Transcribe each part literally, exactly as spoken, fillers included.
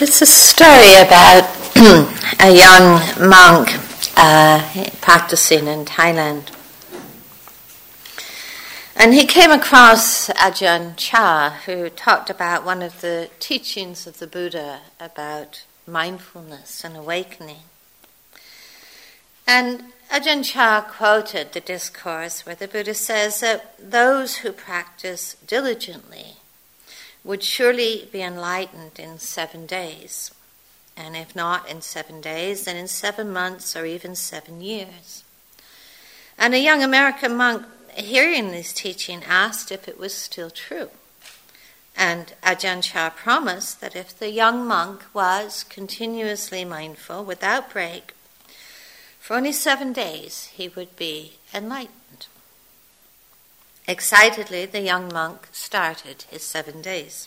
It's a story about a young monk uh, practicing in Thailand. And he came across Ajahn Chah, who talked about one of the teachings of the Buddha about mindfulness and awakening. And Ajahn Chah quoted the discourse where the Buddha says that those who practice diligently would surely be enlightened in seven days. And if not in seven days, then in seven months or even seven years. And a young American monk, hearing this teaching, asked if it was still true. And Ajahn Chah promised that if the young monk was continuously mindful without break, for only seven days he would be enlightened. Excitedly, the young monk started his seven days,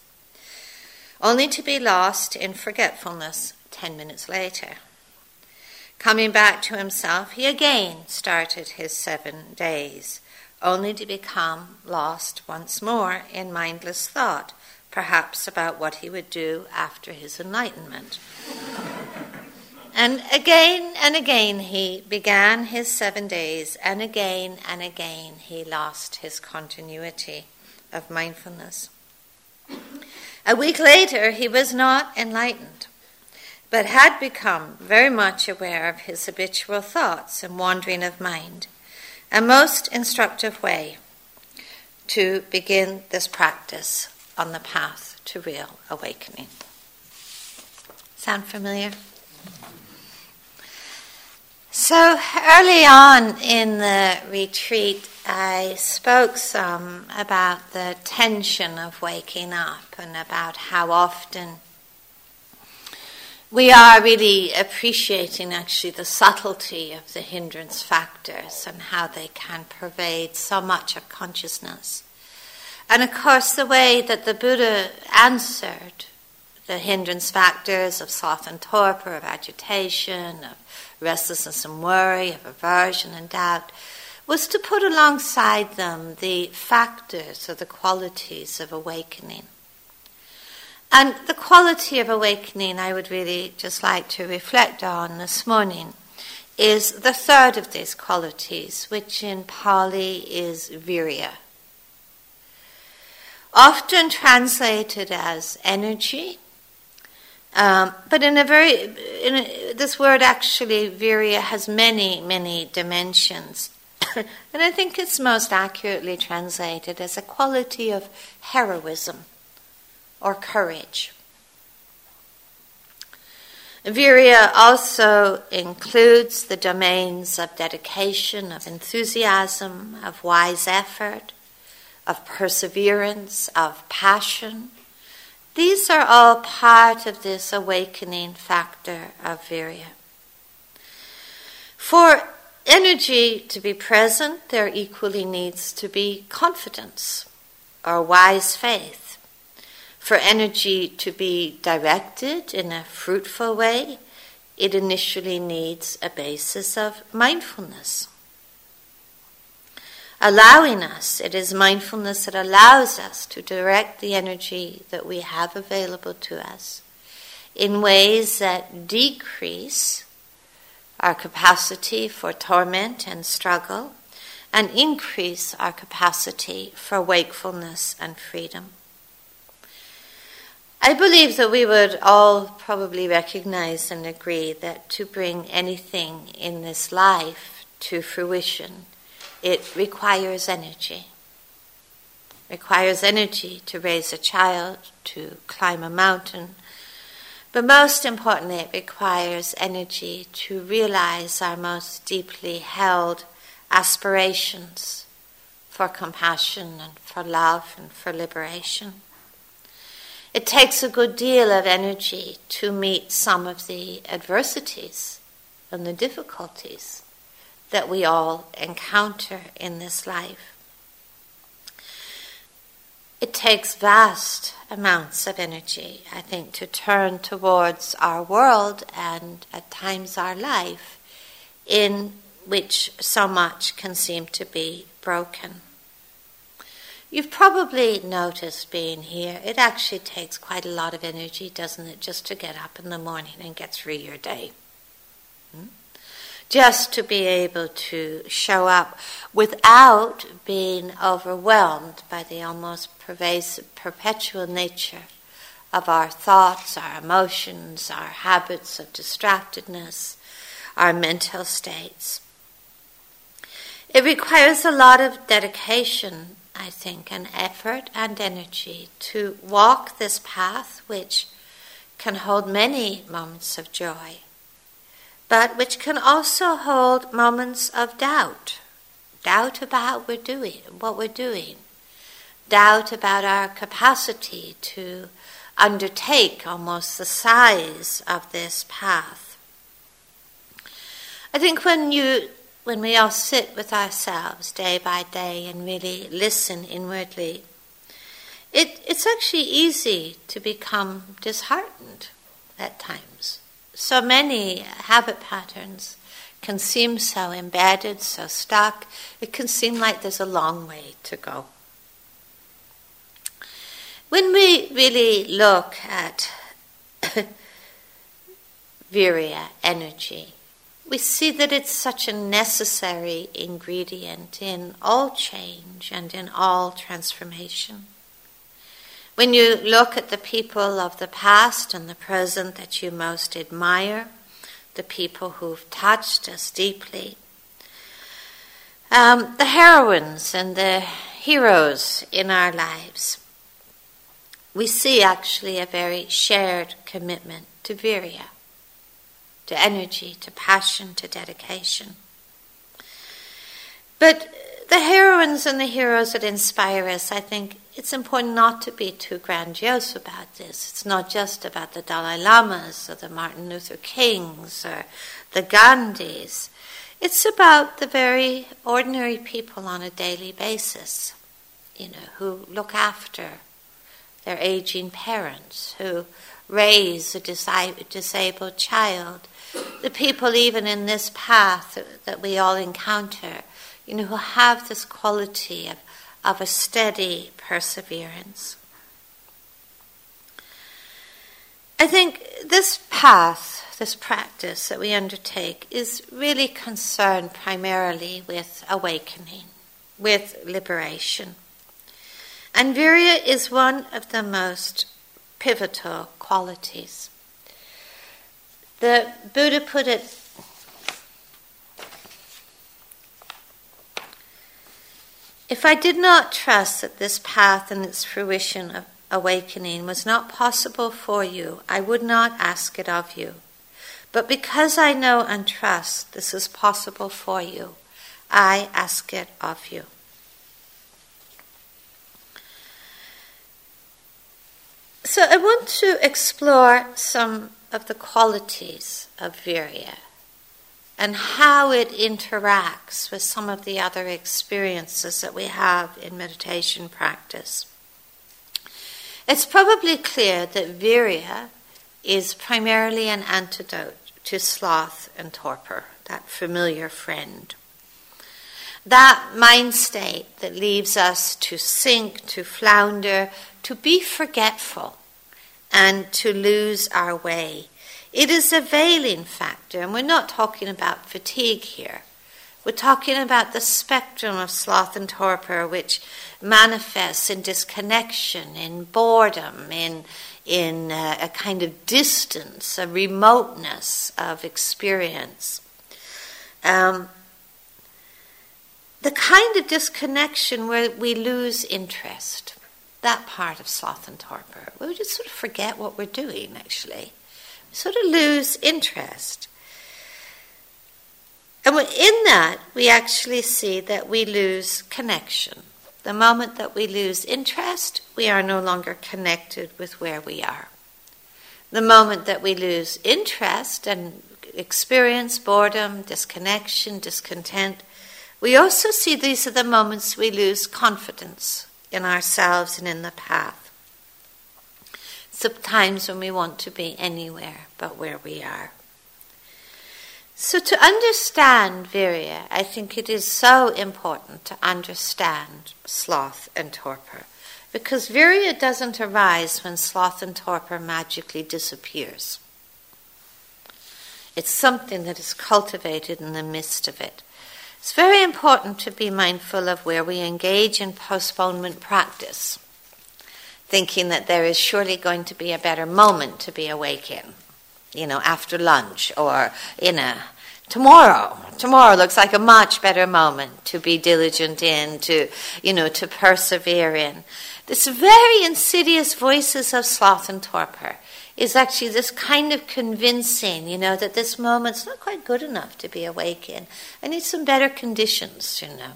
only to be lost in forgetfulness ten minutes later. Coming back to himself, he again started his seven days, only to become lost once more in mindless thought, perhaps about what he would do after his enlightenment. And again and again he began his seven days, and again and again he lost his continuity of mindfulness. A week later he was not enlightened, but had become very much aware of his habitual thoughts and wandering of mind, a most instructive way to begin this practice on the path to real awakening. Sound familiar? So early on in the retreat, I spoke some about the tension of waking up and about how often we are really appreciating actually the subtlety of the hindrance factors and how they can pervade so much of consciousness. And of course, the way that the Buddha answered the hindrance factors of sloth and torpor, of agitation, of restlessness and worry, of aversion and doubt, was to put alongside them the factors or the qualities of awakening. And the quality of awakening I would really just like to reflect on this morning is the third of these qualities, which in Pali is Viriya. Often translated as energy, Um, but in a very, in a, this word actually, Viriya, has many, many dimensions. And I think it's most accurately translated as a quality of heroism or courage. Viriya also includes the domains of dedication, of enthusiasm, of wise effort, of perseverance, of passion. These are all part of this awakening factor of Viriya. For energy to be present, there equally needs to be confidence or wise faith. For energy to be directed in a fruitful way, it initially needs a basis of mindfulness. Allowing us, it is mindfulness that allows us to direct the energy that we have available to us in ways that decrease our capacity for torment and struggle and increase our capacity for wakefulness and freedom. I believe that we would all probably recognize and agree that to bring anything in this life to fruition, it requires energy. It requires energy to raise a child, to climb a mountain. But most importantly, it requires energy to realize our most deeply held aspirations for compassion and for love and for liberation. It takes a good deal of energy to meet some of the adversities and the difficulties that we all encounter in this life. It takes vast amounts of energy, I think, to turn towards our world and at times our life in which so much can seem to be broken. You've probably noticed being here, it actually takes quite a lot of energy, doesn't it, just to get up in the morning and get through your day. Hmm? Just to be able to show up without being overwhelmed by the almost pervasive, perpetual nature of our thoughts, our emotions, our habits of distractedness, our mental states. It requires a lot of dedication, I think, an effort and energy to walk this path, which can hold many moments of joy, but which can also hold moments of doubt, doubt about what we're doing, what we're doing, doubt about our capacity to undertake almost the size of this path. I think when you When we all sit with ourselves day by day and really listen inwardly, it, it's actually easy to become disheartened at times. So many habit patterns can seem so embedded, so stuck. It can seem like there's a long way to go. When we really look at Viriya, energy, we see that it's such a necessary ingredient in all change and in all transformation. When you look at the people of the past and the present that you most admire, the people who've touched us deeply, um, the heroines and the heroes in our lives, we see actually a very shared commitment to Viriya, to energy, to passion, to dedication. But the heroines and the heroes that inspire us, I think it's important not to be too grandiose about this. It's not just about the Dalai Lamas or the Martin Luther Kings or the Gandhis. It's about the very ordinary people on a daily basis, you know, who look after their aging parents, who raise a disabled child, the people even in this path that we all encounter, you know, who have this quality of, of a steady perseverance. I think this path, this practice that we undertake is really concerned primarily with awakening, with liberation. And Viriya is one of the most pivotal qualities. The Buddha put it if I did not trust that this path and its fruition of awakening was not possible for you, I would not ask it of you. But because I know and trust this is possible for you, I ask it of you. So I want to explore some of the qualities of Viriya and how it interacts with some of the other experiences that we have in meditation practice. It's probably clear that Viriya is primarily an antidote to sloth and torpor, that familiar friend. That mind state that leaves us to sink, to flounder, to be forgetful, and to lose our way. It is a veiling factor, and we're not talking about fatigue here. We're talking about the spectrum of sloth and torpor, which manifests in disconnection, in boredom, in, in a, a kind of distance, a remoteness of experience. Um, the kind of disconnection where we lose interest. That part of sloth and torpor, we just sort of forget what we're doing, actually. We sort of lose interest. And in that, we actually see that we lose connection. The moment that we lose interest, we are no longer connected with where we are. The moment that we lose interest and experience boredom, disconnection, discontent, we also see these are the moments we lose confidence in ourselves and in the path. Sometimes when we want to be anywhere but where we are. So to understand Viriya, I think it is so important to understand sloth and torpor, because Viriya doesn't arise when sloth and torpor magically disappears. It's something that is cultivated in the midst of it. It's very important to be mindful of where we engage in postponement practice, thinking that there is surely going to be a better moment to be awake in. You know, after lunch or in a tomorrow. Tomorrow looks like a much better moment to be diligent in, to, you know, to persevere in. This very insidious voices of sloth and torpor is actually this kind of convincing, you know, that this moment's not quite good enough to be awake in. I need some better conditions, you know,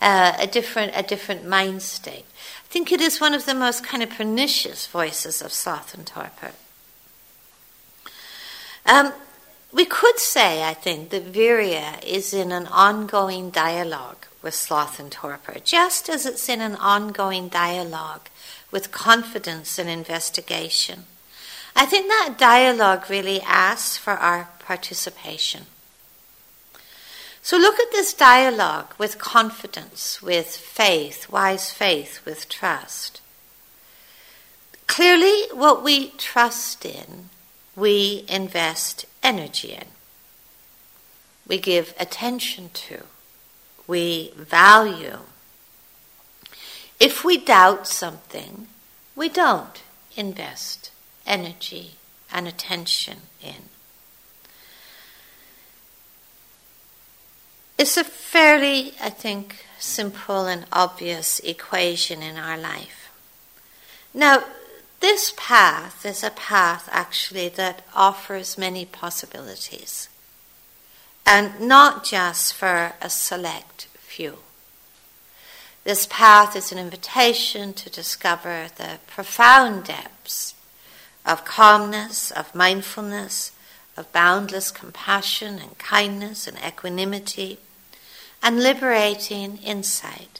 uh, a different, a different mind state. I think it is one of the most kind of pernicious voices of sloth and torpor. Um, we could say, I think, that Viriya is in an ongoing dialogue with sloth and torpor, just as it's in an ongoing dialogue with confidence and investigation. I think that dialogue really asks for our participation. So look at this dialogue with confidence, with faith, wise faith, with trust. Clearly, what we trust in, we invest energy in, we give attention to, we value. If we doubt something, we don't invest energy and attention in. It's a fairly, I think, simple and obvious equation in our life. Now, this path is a path, actually, that offers many possibilities, and not just for a select few. This path is an invitation to discover the profound depths of calmness, of mindfulness, of boundless compassion and kindness and equanimity, and liberating insight.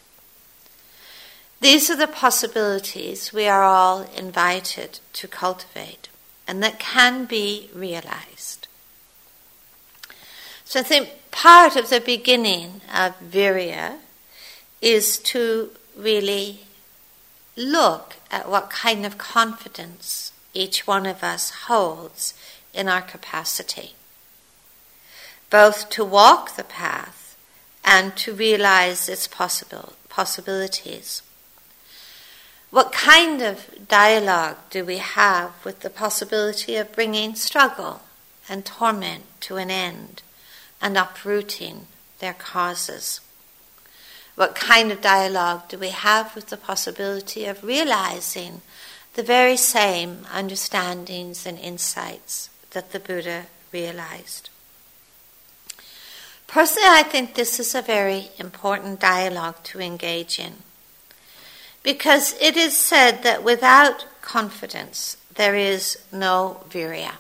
These are the possibilities we are all invited to cultivate and that can be realized. So I think part of the beginning of Viriya is to really look at what kind of confidence each one of us holds in our capacity, both to walk the path and to realize its possible possibilities. What kind of dialogue do we have with the possibility of bringing struggle and torment to an end and uprooting their causes? What kind of dialogue do we have with the possibility of realizing the very same understandings and insights that the Buddha realized? Personally, I think this is a very important dialogue to engage in, because it is said that without confidence, there is no Viriya.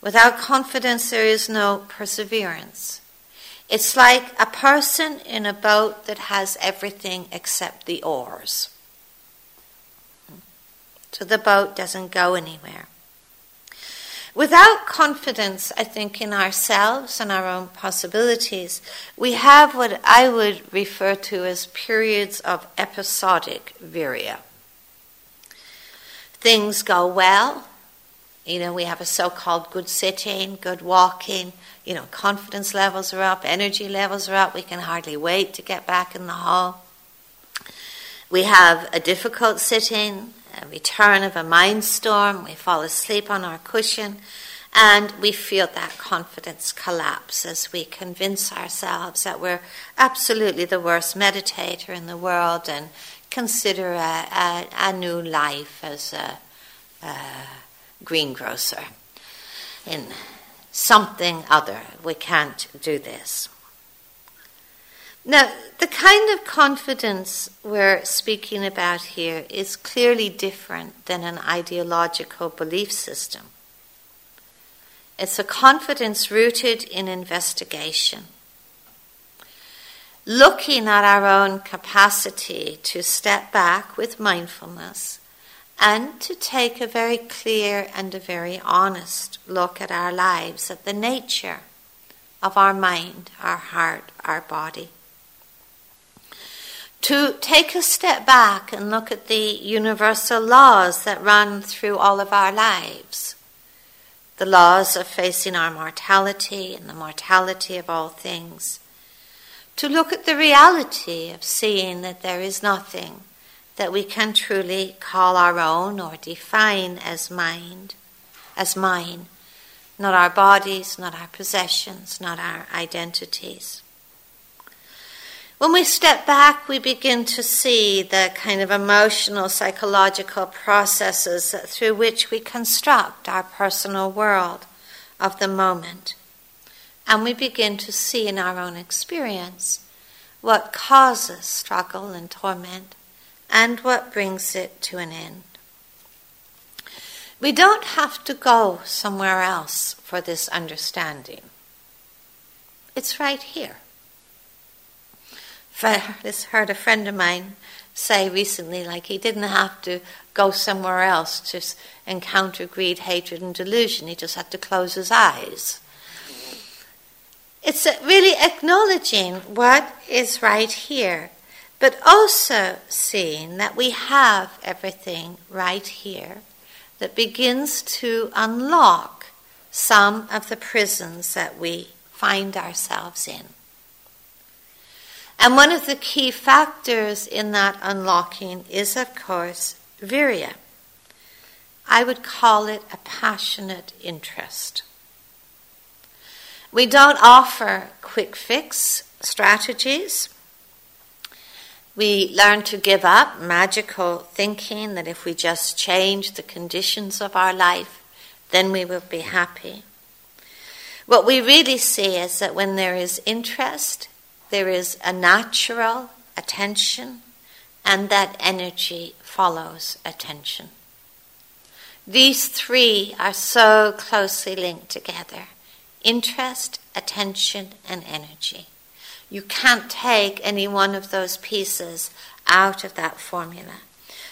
Without confidence, there is no perseverance. It's like a person in a boat that has everything except the oars. So the boat doesn't go anywhere. Without confidence, I think, in ourselves and our own possibilities, we have what I would refer to as periods of episodic Viriya. Things go well, you know, we have a so-called good sitting, good walking, you know, confidence levels are up, energy levels are up, we can hardly wait to get back in the hall. We have a difficult sitting, a return of a mind storm, we fall asleep on our cushion, and we feel that confidence collapse as we convince ourselves that we're absolutely the worst meditator in the world and consider a, a, a new life as a, a greengrocer in something other. We can't do this. Now, the kind of confidence we're speaking about here is clearly different than an ideological belief system. It's a confidence rooted in investigation, looking at our own capacity to step back with mindfulness and to take a very clear and a very honest look at our lives, at the nature of our mind, our heart, our body. To take a step back and look at the universal laws that run through all of our lives. The laws of facing our mortality and the mortality of all things. To look at the reality of seeing that there is nothing that we can truly call our own or define as mind, as mine. Not our bodies, not our possessions, not our identities. When we step back, we begin to see the kind of emotional, psychological processes through which we construct our personal world of the moment. And we begin to see in our own experience what causes struggle and torment and what brings it to an end. We don't have to go somewhere else for this understanding. It's right here. I just heard a friend of mine say recently, like he didn't have to go somewhere else to encounter greed, hatred and delusion. He just had to close his eyes. It's really acknowledging what is right here, but also seeing that we have everything right here that begins to unlock some of the prisons that we find ourselves in. And one of the key factors in that unlocking is, of course, Viriya. I would call it a passionate interest. We don't offer quick fix strategies. We learn to give up magical thinking that if we just change the conditions of our life, then we will be happy. What we really see is that when there is interest, there is a natural attention, and that energy follows attention. These three are so closely linked together. Interest, attention, and energy. You can't take any one of those pieces out of that formula.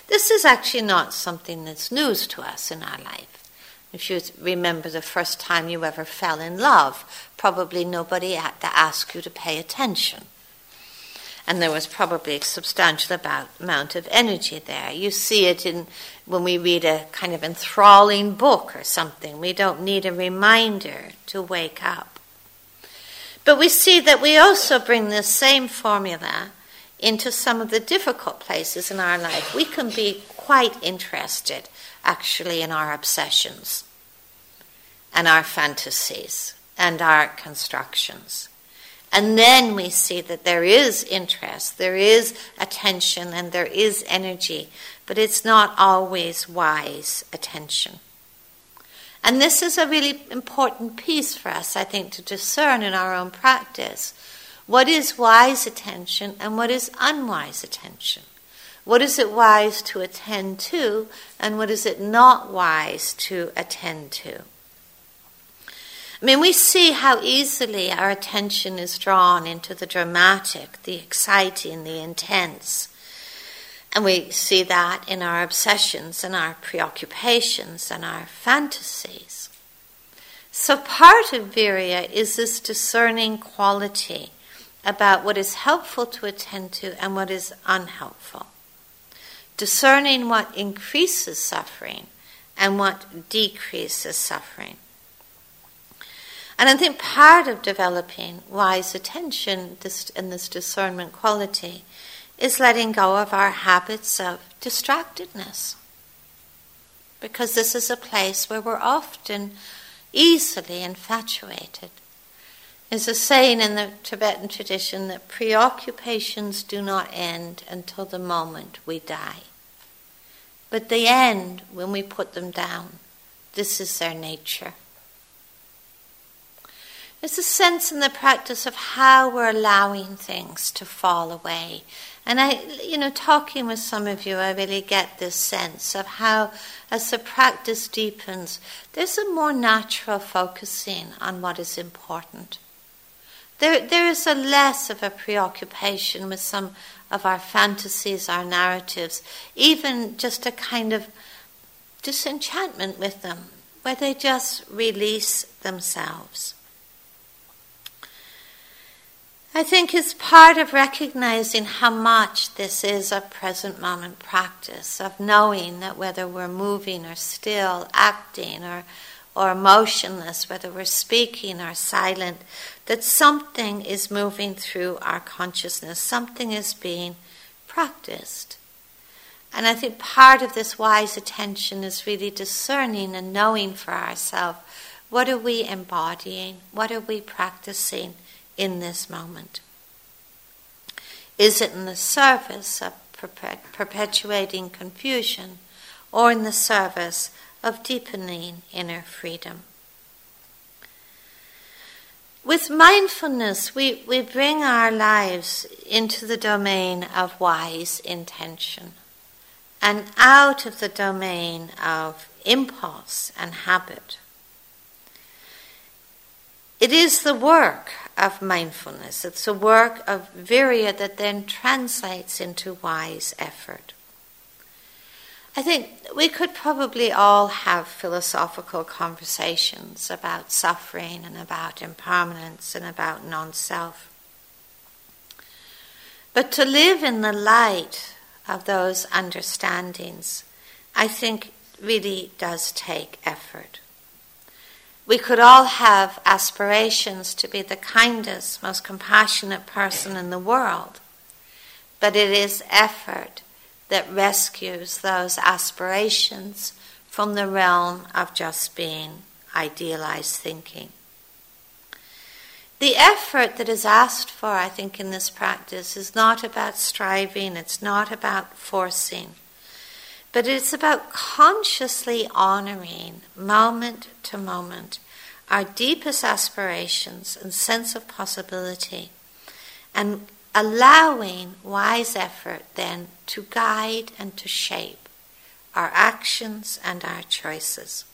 This is actually not something that's news to us in our life. If you remember the first time you ever fell in love, probably nobody had to ask you to pay attention. And there was probably a substantial about, amount of energy there. You see it in when we read a kind of enthralling book or something. We don't need a reminder to wake up. But we see that we also bring this same formula into some of the difficult places in our life. We can be quite interested actually in our obsessions and our fantasies and our constructions. And then we see that there is interest, there is attention, and there is energy, but it's not always wise attention. And this is a really important piece for us, I think, to discern in our own practice. What is wise attention and what is unwise attention? What is it wise to attend to, and what is it not wise to attend to? I mean, we see how easily our attention is drawn into the dramatic, the exciting, the intense. And we see that in our obsessions and our preoccupations and our fantasies. So part of Viriya is this discerning quality about what is helpful to attend to and what is unhelpful. Discerning what increases suffering and what decreases suffering. And I think part of developing wise attention and this discernment quality is letting go of our habits of distractedness. Because this is a place where we're often easily infatuated. There's a saying in the Tibetan tradition that preoccupations do not end until the moment we die. But they end when we put them down. This is their nature. There's a sense in the practice of how we're allowing things to fall away. And I, you know, talking with some of you, I really get this sense of how, as the practice deepens, there's a more natural focusing on what is important. There, there is a less of a preoccupation with some of our fantasies, our narratives, even just a kind of disenchantment with them, where they just release themselves. I think it's part of recognizing how much this is a present moment practice, of knowing that whether we're moving or still, acting or, or motionless, whether we're speaking or silent, that something is moving through our consciousness, something is being practiced. And I think part of this wise attention is really discerning and knowing for ourselves, what are we embodying, what are we practicing in this moment? Is it in the service of perpetuating confusion, or in the service of deepening inner freedom? With mindfulness, we, we bring our lives into the domain of wise intention and out of the domain of impulse and habit. It is the work of mindfulness. It's the work of Viriya that then translates into wise effort. I think we could probably all have philosophical conversations about suffering and about impermanence and about non-self. But to live in the light of those understandings, I think really does take effort. We could all have aspirations to be the kindest, most compassionate person in the world, but it is effort that rescues those aspirations from the realm of just being idealized thinking. The effort that is asked for, I think, in this practice is not about striving, it's not about forcing, but it's about consciously honoring, moment to moment, our deepest aspirations and sense of possibility, and allowing wise effort then to guide and to shape our actions and our choices.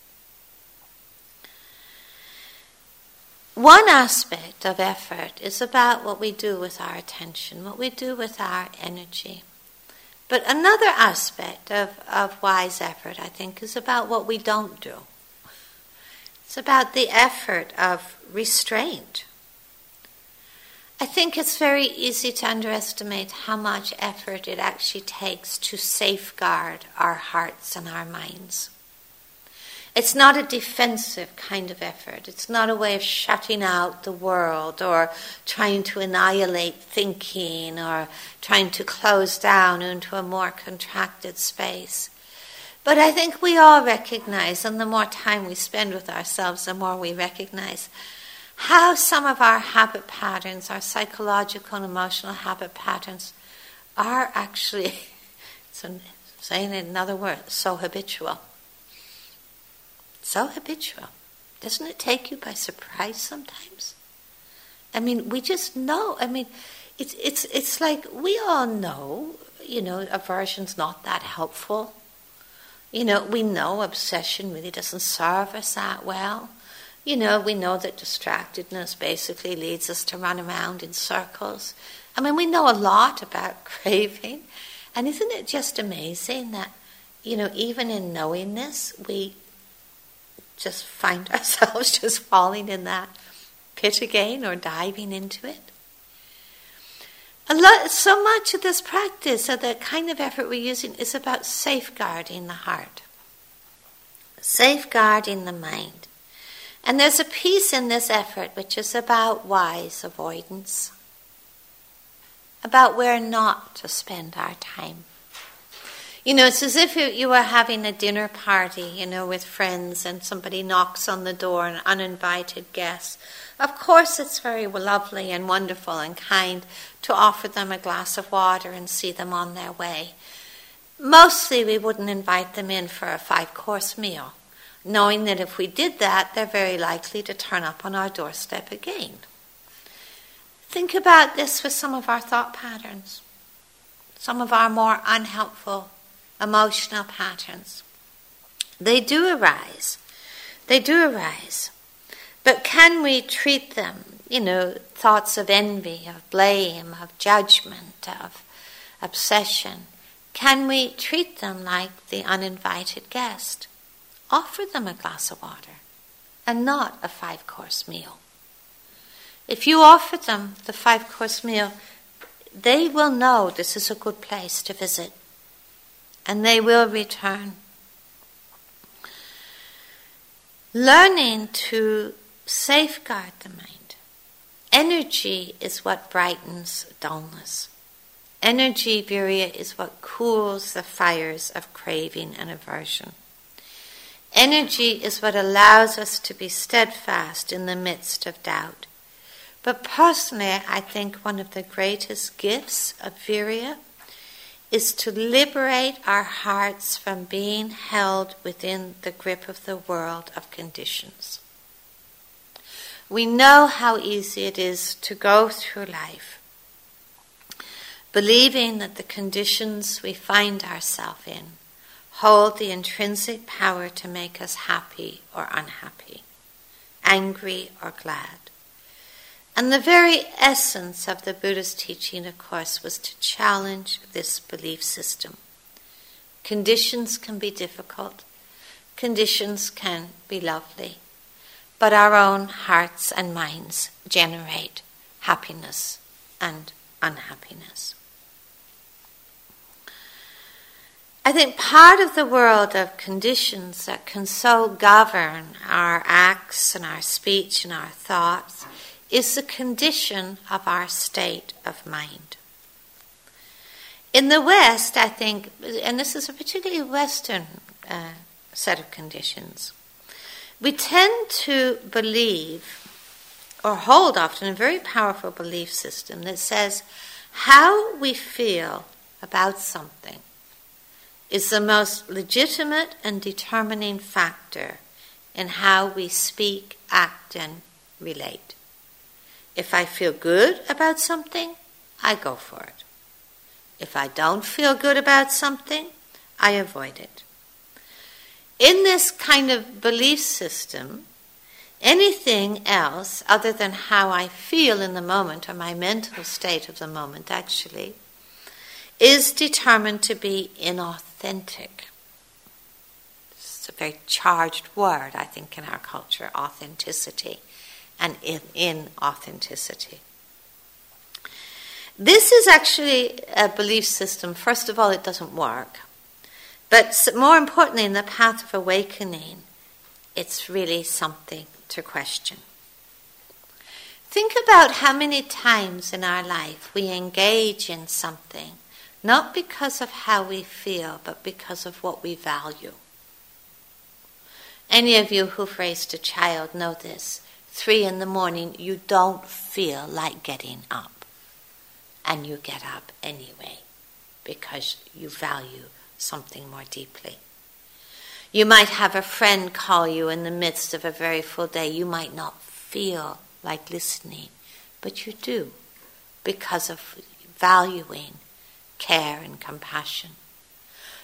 One aspect of effort is about what we do with our attention, what we do with our energy. But another aspect of, of wise effort, I think, is about what we don't do. It's about the effort of restraint. I think it's very easy to underestimate how much effort it actually takes to safeguard our hearts and our minds. It's not a defensive kind of effort. It's not a way of shutting out the world or trying to annihilate thinking or trying to close down into a more contracted space. But I think we all recognize, and the more time we spend with ourselves, the more we recognize how some of our habit patterns, our psychological and emotional habit patterns, are actually, so saying it in another word, so habitual. So habitual. Doesn't it take you by surprise sometimes? I mean, we just know. I mean, it's it's it's like we all know, you know, aversion's not that helpful. You know, we know obsession really doesn't serve us that well. You know, we know that distractedness basically leads us to run around in circles. I mean, we know a lot about craving. And isn't it just amazing that, you know, even in knowing this, we just find ourselves just falling in that pit again or diving into it. A lot, so much of this practice, so the kind of effort we're using, is about safeguarding the heart, safeguarding the mind. And there's a piece in this effort which is about wise avoidance, about where not to spend our time. You know, it's as if you were having a dinner party, you know, with friends, and somebody knocks on the door, an uninvited guest. Of course it's very lovely and wonderful and kind to offer them a glass of water and see them on their way. Mostly we wouldn't invite them in for a five-course meal, knowing that if we did that, they're very likely to turn up on our doorstep again. Think about this with some of our thought patterns, some of our more unhelpful emotional patterns. They do arise. They do arise. But can we treat them, you know, thoughts of envy, of blame, of judgment, of obsession, can we treat them like the uninvited guest? offer them a glass of water and not a five-course meal. If you offer them the five-course meal, they will know this is a good place to visit, and they will return. Learning to safeguard the mind. Energy is what brightens dullness. Energy, Viriya, is what cools the fires of craving and aversion. Energy is what allows us to be steadfast in the midst of doubt. But personally, I think one of the greatest gifts of Viriya is to liberate our hearts from being held within the grip of the world of conditions. We know how easy it is to go through life believing that the conditions we find ourselves in hold the intrinsic power to make us happy or unhappy, angry or glad. And the very essence of the Buddha's teaching, of course, was to challenge this belief system. Conditions can be difficult. Conditions can be lovely. But our own hearts and minds generate happiness and unhappiness. I think part of the world of conditions that can so govern our acts and our speech and our thoughts is the condition of our state of mind. In the West, I think, and this is a particularly Western uh, set of conditions, we tend to believe or hold often a very powerful belief system that says how we feel about something is the most legitimate and determining factor in how we speak, act, and relate. If I feel good about something, I go for it. If I don't feel good about something, I avoid it. In this kind of belief system, anything else other than how I feel in the moment or my mental state of the moment actually is determined to be inauthentic. It's a very charged word, I think, in our culture, authenticity. And in, in authenticity. This is actually a belief system. First of all, it doesn't work. But more importantly, in the path of awakening, it's really something to question. Think about how many times in our life we engage in something, not because of how we feel, but because of what we value. Any of you who've raised a child know this. Three in the morning, you don't feel like getting up. And you get up anyway, because you value something more deeply. You might have a friend call you in the midst of a very full day. You might not feel like listening, but you do, because of valuing care and compassion.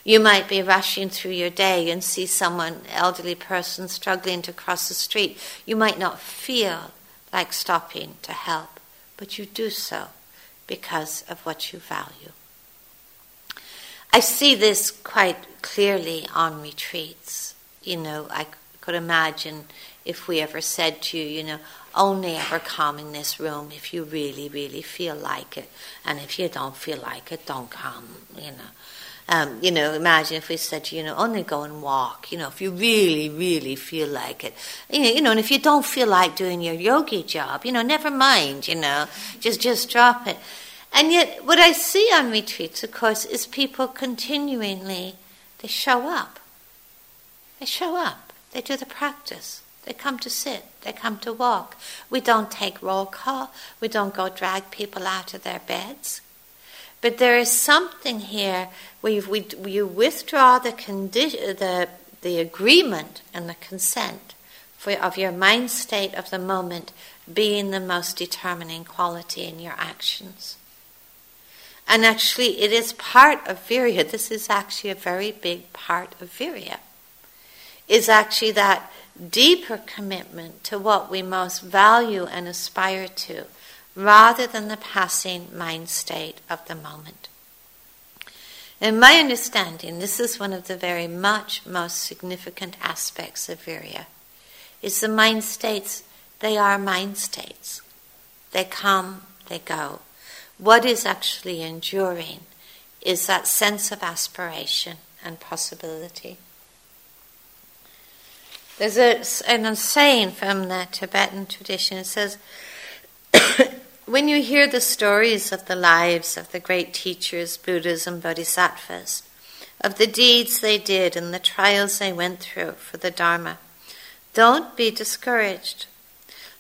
You might be rushing through your day and see someone, elderly person, struggling to cross the street. You might not feel like stopping to help, but you do so because of what you value. I see this quite clearly on retreats. You know, I could imagine if we ever said to you, you know, only ever come in this room if you really, really feel like it. And if you don't feel like it, don't come, you know. Um, you know, imagine if we said to you, you know, only go and walk, you know, if you really, really feel like it. You know, you know, and if you don't feel like doing your yogi job, you know, never mind, you know, just, just drop it. And yet what I see on retreats, of course, is people continually, they show up. They show up. They do the practice. They come to sit. They come to walk. We don't take roll call. We don't go drag people out of their beds. But there is something here where you, we, you withdraw the, condi- the, the agreement and the consent for, of your mind state of the moment being the most determining quality in your actions. And actually it is part of Viriya. This is actually a very big part of Viriya, is actually that deeper commitment to what we most value and aspire to, rather than the passing mind state of the moment. In my understanding, this is one of the very much most significant aspects of Viriya. It's the mind states. They are mind states. They come, they go. What is actually enduring is that sense of aspiration and possibility. There's a, an saying from the Tibetan tradition. It says, when you hear the stories of the lives of the great teachers, Buddhas and Bodhisattvas, of the deeds they did and the trials they went through for the Dharma, don't be discouraged.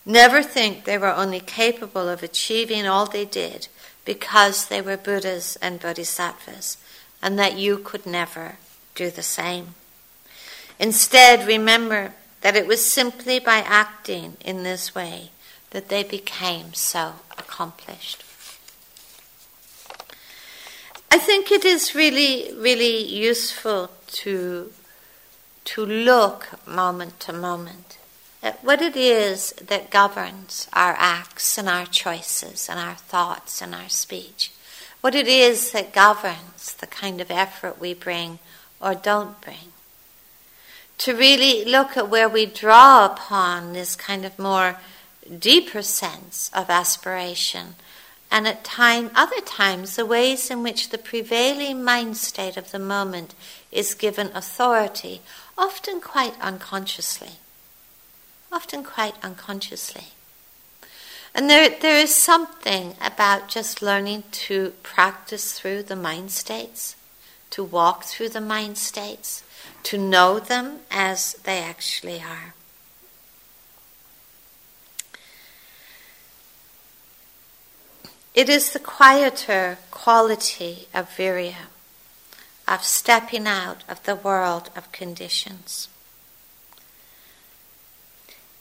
Never think they were only capable of achieving all they did because they were Buddhas and Bodhisattvas, and that you could never do the same. Instead, remember that it was simply by acting in this way that they became so accomplished. I think it is really, really useful to, to look moment to moment at what it is that governs our acts and our choices and our thoughts and our speech. What it is that governs the kind of effort we bring or don't bring. To really look at where we draw upon this kind of more deeper sense of aspiration, and at time, other times the ways in which the prevailing mind state of the moment is given authority, often quite unconsciously. Often quite unconsciously. And there, there is something about just learning to practice through the mind states, to walk through the mind states, to know them as they actually are. It is the quieter quality of Viriya, of stepping out of the world of conditions.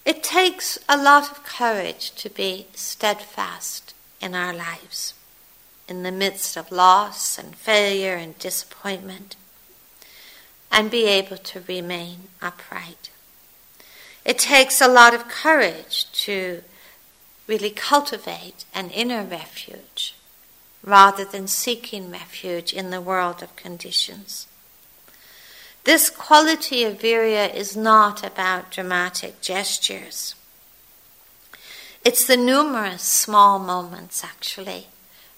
It takes a lot of courage to be steadfast in our lives, in the midst of loss and failure and disappointment, and be able to remain upright. It takes a lot of courage to really cultivate an inner refuge rather than seeking refuge in the world of conditions. This quality of Viriya is not about dramatic gestures. It's the numerous small moments, actually,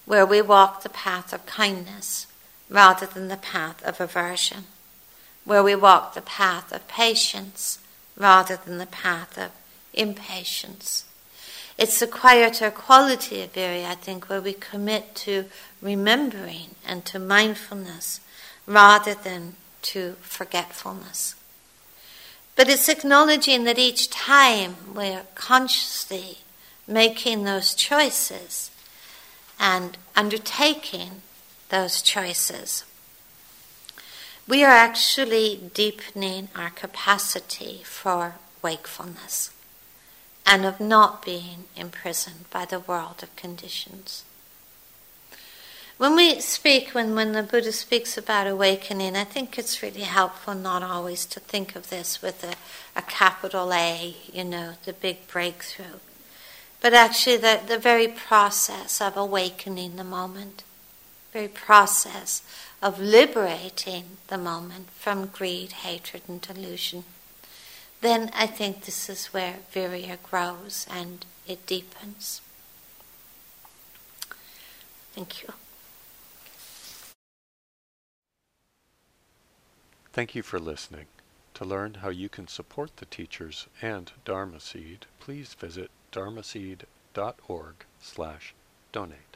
where we walk the path of kindness rather than the path of aversion, where we walk the path of patience rather than the path of impatience. It's the quieter quality of Viriya, I think, where we commit to remembering and to mindfulness rather than to forgetfulness. But it's acknowledging that each time we're consciously making those choices and undertaking those choices, we are actually deepening our capacity for wakefulness and of not being imprisoned by the world of conditions. When we speak, when, when the Buddha speaks about awakening, I think it's really helpful not always to think of this with a, a capital A, you know, the big breakthrough, but actually the, the very process of awakening the moment, very process of liberating the moment from greed, hatred, and delusion. Then I think this is where Viriya grows and it deepens. Thank you. Thank you for listening. To learn how you can support the teachers and Dharma Seed, please visit dharmaseed dot org slash donate.